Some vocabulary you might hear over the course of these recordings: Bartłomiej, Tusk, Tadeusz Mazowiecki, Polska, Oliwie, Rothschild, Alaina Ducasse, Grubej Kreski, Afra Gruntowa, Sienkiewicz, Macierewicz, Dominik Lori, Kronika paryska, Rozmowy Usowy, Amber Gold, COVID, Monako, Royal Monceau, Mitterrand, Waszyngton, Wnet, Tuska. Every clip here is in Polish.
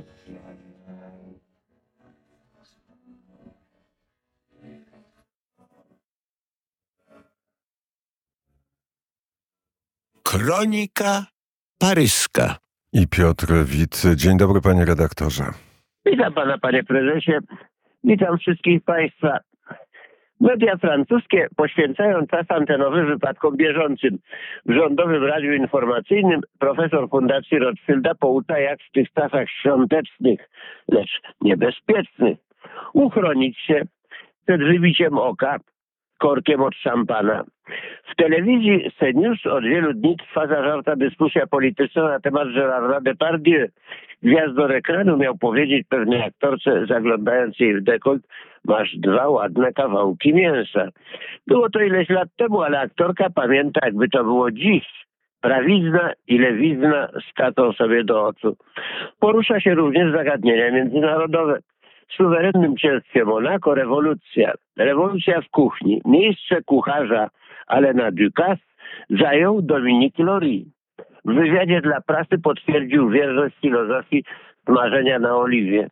Dzień. Kronika paryska. I Piotr Witt. Dzień dobry, panie redaktorze. Witam pana, panie prezesie. Witam wszystkich państwa. Media francuskie poświęcają czas antenowy wypadkom bieżącym. W rządowym radiu informacyjnym profesor Fundacji Rothschilda poucza, jak w tych czasach świątecznych, lecz niebezpiecznych, uchronić się przed wybiciem oka korkiem od szampana. W telewizji CNews od wielu dni trwa zażarta dyskusja polityczna na temat Gérarda Depardieu. Gwiazdor ekranu miał powiedzieć pewnej aktorce, zaglądając jej w dekolt: masz dwa ładne kawałki mięsa. Było to ileś lat temu, ale aktorka pamięta, jakby to było dziś. Prawizna i lewizna skaczą sobie do oczu. Porusza się również zagadnienia międzynarodowe. W suwerennym cielstwie Monako rewolucja. Rewolucja w kuchni. Miejsce kucharza Alaina Ducasse zajął Dominik Lori. W wywiadzie dla prasy potwierdził wierność filozofii smażenia na oliwie.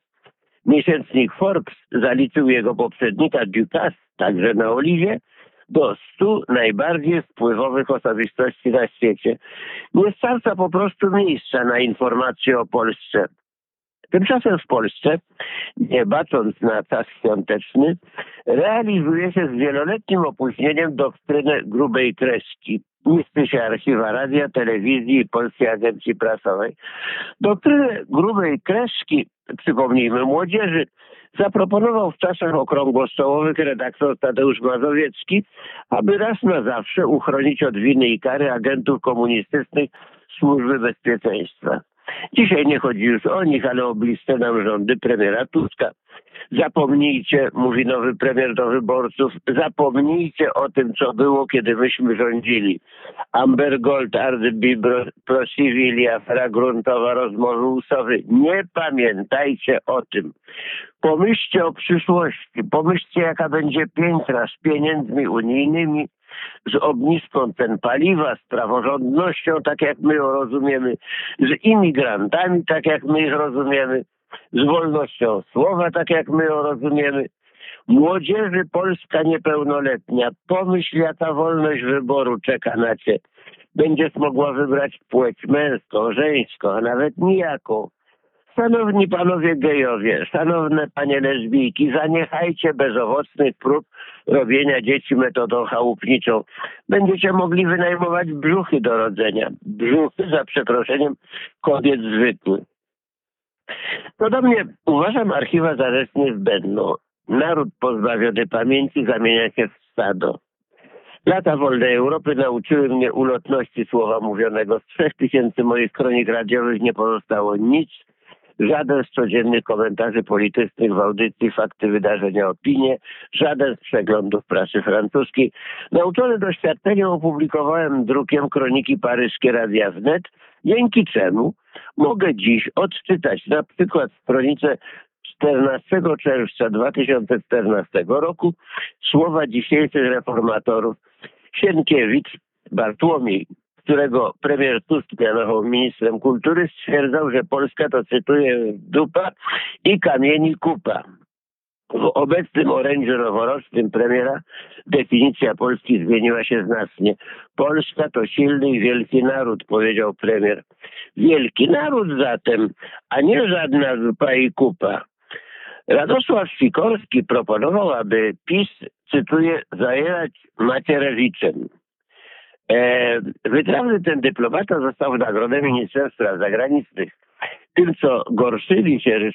Miesięcznik Forbes zaliczył jego poprzednika Ducasse, także na oliwie, do 100 najbardziej wpływowych osobistości na świecie. Nie starcza po prostu miejsca na informacje o Polsce. Tymczasem w Polsce, nie bacząc na czas świąteczny, realizuje się z wieloletnim opóźnieniem doktrynę Grubej Kreski. Niszczy się archiwa radia, telewizji i Polskiej Agencji Prasowej. Doktrynę Grubej Kreski, przypomnijmy młodzieży, zaproponował w czasach okrągłostołowych redaktor Tadeusz Mazowiecki, aby raz na zawsze uchronić od winy i kary agentów komunistycznych Służby Bezpieczeństwa. Dzisiaj nie chodzi już o nich, ale o bliskie nam rządy premiera Tuska. Zapomnijcie, mówi nowy premier do wyborców, zapomnijcie o tym, co było, kiedy myśmy rządzili. Amber Gold, Ardbi, prosili, Afra Gruntowa, Rozmowy Usowy. Nie pamiętajcie o tym. Pomyślcie o przyszłości. Pomyślcie, jaka będzie piękna z pieniędzmi unijnymi, z obniżką cen paliwa, z praworządnością, tak jak my ją rozumiemy, z imigrantami, tak jak my ich rozumiemy, z wolnością słowa, tak jak my ją rozumiemy. Młodzieży Polska niepełnoletnia, pomyśl, jaka wolność wyboru czeka na cię. Będziesz mogła wybrać płeć męską, żeńską, a nawet nijaką. Szanowni panowie gejowie, szanowne panie lesbijki, zaniechajcie bezowocnych prób robienia dzieci metodą chałupniczą. Będziecie mogli wynajmować brzuchy do rodzenia. Brzuchy, za przeproszeniem, kobiet zwykłych. Podobnie uważam archiwa za rzecz niezbędną. Naród pozbawiony pamięci zamienia się w stado. Lata wolnej Europy nauczyły mnie ulotności słowa mówionego. Z 3000 moich kronik radiowych nie pozostało nic. Żaden z codziennych komentarzy politycznych w audycji Fakty, Wydarzenia, Opinie, żaden z przeglądów prasy francuskiej. Nauczony doświadczeniem opublikowałem drukiem kroniki paryskie radia Wnet, dzięki czemu mogę dziś odczytać na przykład stronnicę 14 czerwca 2014 roku słowa dzisiejszych reformatorów: Sienkiewicz, Bartłomiej, którego premier Tusk mianował ministrem kultury, stwierdzał, że Polska to, cytuję, dupa i kamieni kupa. W obecnym orędziu noworocznym premiera definicja Polski zmieniła się znacznie. Polska to silny i wielki naród, powiedział premier. Wielki naród zatem, a nie żadna dupa i kupa. Radosław Sikorski proponował, aby PiS, cytuję, zajechać Macierewiczem. Wytrawny ten dyplomata został w nagrodę ministra spraw zagranicznych. Tym, co gorszyli się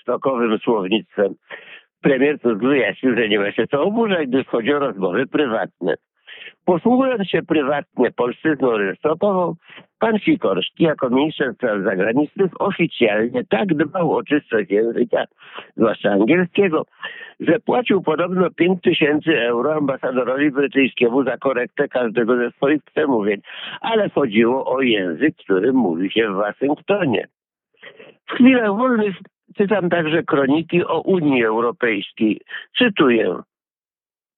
sztokowym słownictwem, premier Tusk wyjaśnił, że nie ma się co oburzać, gdyż chodzi o rozmowy prywatne. Posługując się prywatnie polszczyzną rynsztokową, pan Sikorski jako minister spraw zagranicznych oficjalnie tak dbał o czystość języka, zwłaszcza angielskiego, że płacił podobno 5 000 euro ambasadorowi brytyjskiemu za korektę każdego ze swoich przemówień, ale chodziło o język, którym mówi się w Waszyngtonie. W chwilach wolnych czytam także kroniki o Unii Europejskiej. Cytuję.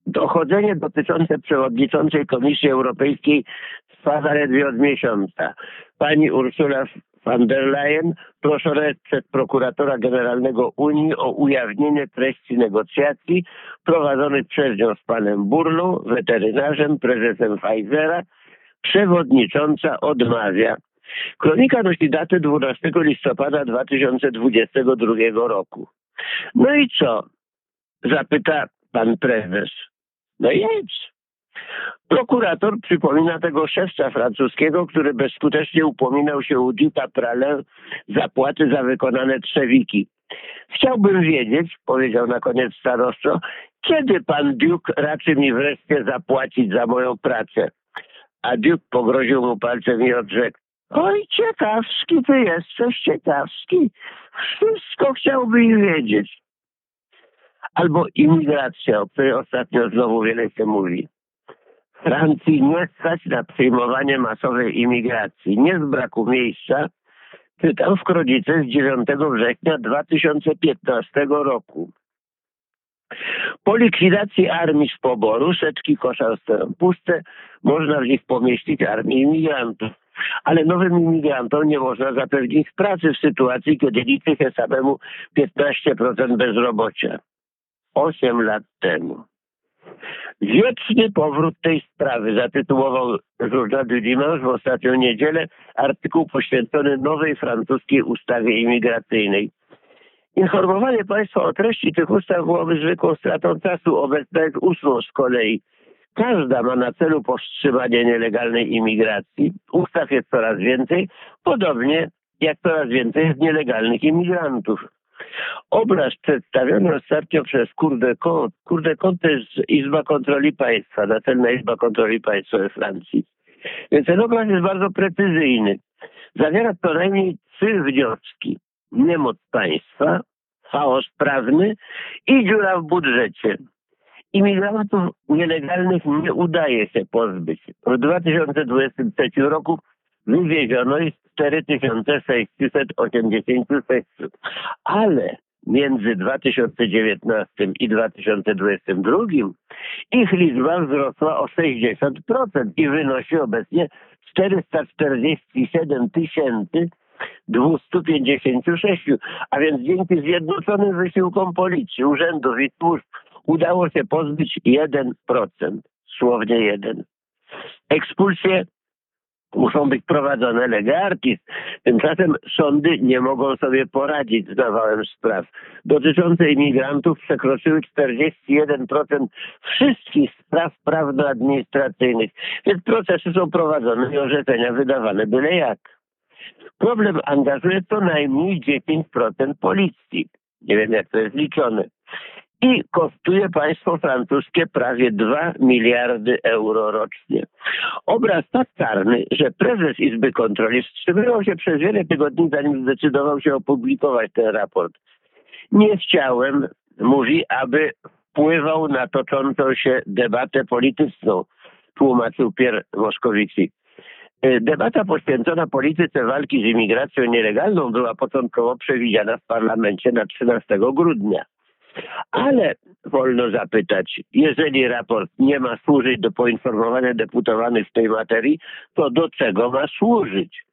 Dochodzenie dotyczące przewodniczącej Komisji Europejskiej trwa zaledwie od miesiąca. Pani Ursula von der Leyen proszą receptę prokuratora generalnego Unii o ujawnienie treści negocjacji prowadzonych przez nią z panem Burlą, weterynarzem, prezesem Pfizera. Przewodnicząca odmawia. Kronika nosi datę 12 listopada 2022 roku. No i co? Zapyta pan prezes. No jedz. Prokurator przypomina tego szewca francuskiego, który bezskutecznie upominał się u Dita Pralin zapłaty za wykonane trzewiki. Chciałbym wiedzieć, powiedział na koniec starosto, kiedy pan Duke raczy mi wreszcie zapłacić za moją pracę. A Duke pogroził mu palcem i odrzekł. Oj, ciekawski ty jesteś, ciekawski. Wszystko chciałbym wiedzieć. Albo imigracja, o której ostatnio znowu wiele się mówi. Francji nie stać na przyjmowanie masowej imigracji. Nie z braku miejsca, czytam w Kronice z 9 września 2015 roku. Po likwidacji armii z poboru, setki koszar stoją puste, można w nich pomieścić armię imigrantów. Ale nowym imigrantom nie można zapewnić pracy w sytuacji, kiedy liczy się samemu 15% bezrobocia. 8 lat temu. Wieczny powrót tej sprawy zatytułował Journal du Dimanche w ostatnią niedzielę artykuł poświęcony nowej francuskiej ustawie imigracyjnej. Informowanie państwa o treści tych ustaw byłoby zwykłą stratą czasu, obecna jest 8. z kolei. Każda ma na celu powstrzymanie nielegalnej imigracji. Ustaw jest coraz więcej, podobnie jak coraz więcej jest nielegalnych imigrantów. Obraz przedstawiony ostatnio przez Cour des Comptes. Cour des Comptes to jest Izba Kontroli Państwa, Naczelna Izba Kontroli Państwa we Francji. Więc ten obraz jest bardzo precyzyjny. Zawiera co najmniej 3 wnioski. Niemoc państwa, chaos prawny i dziura w budżecie. Imigrantów nielegalnych nie udaje się pozbyć. W 2023 roku wywieziono ich 4686, ale między 2019 i 2022 ich liczba wzrosła o 60% i wynosi obecnie 447 256, a więc dzięki zjednoczonym wysiłkom policji, urzędów i służb udało się pozbyć 1%, słownie 1. Ekspulsje muszą być prowadzone lege artis. Tymczasem sądy nie mogą sobie poradzić z nawałem spraw. Dotyczące imigrantów przekroczyły 41% wszystkich spraw prawno-administracyjnych, więc procesy są prowadzone i orzeczenia wydawane byle jak. Problem angażuje co najmniej 10% policji. Nie wiem, jak to jest liczone. I kosztuje państwo francuskie prawie 2 miliardy euro rocznie. Obraz tak karny, że prezes Izby Kontroli wstrzymywał się przez wiele tygodni, zanim zdecydował się opublikować ten raport. Nie chciałem, mówi, aby wpływał na toczącą się debatę polityczną, tłumaczył Pierre Moscovici. Debata poświęcona polityce walki z imigracją nielegalną była początkowo przewidziana w parlamencie na 13 grudnia. Ale wolno zapytać, jeżeli raport nie ma służyć do poinformowania deputowanych w tej materii, to do czego ma służyć?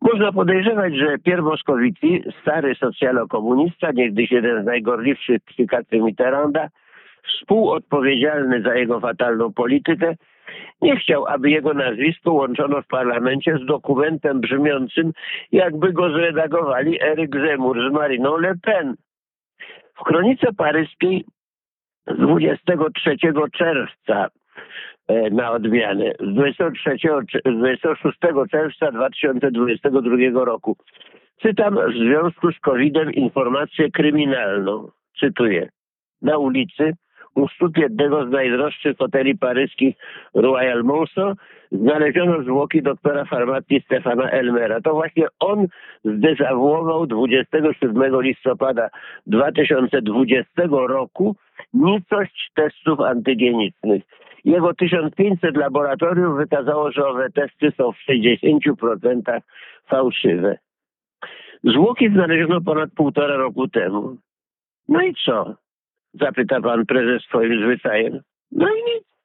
Można podejrzewać, że Pierre Moscovici, stary socjalokomunista, niegdyś jeden z najgorliwszych krzykaczy Mitterranda, współodpowiedzialny za jego fatalną politykę, nie chciał, aby jego nazwisko łączono w parlamencie z dokumentem brzmiącym, jakby go zredagowali Eryk Zemur z Mariną Le Pen. W Kronice paryskiej z 23 czerwca na odmianę, z 26 czerwca 2022 roku czytam w związku z COVID-em informację kryminalną. Cytuję. Na ulicy u stóp jednego z najdroższych hoteli paryskich Royal Monceau znaleziono zwłoki doktora farmacji Stefana Elmera. To właśnie on zdezawuował 27 listopada 2020 roku nicość testów antygenicznych. Jego 1500 laboratoriów wykazało, że owe testy są w 60% fałszywe. Zwłoki znaleziono ponad 1,5 roku temu. No i co? Zapyta pan prezes swoim zwyczajem. No i nic.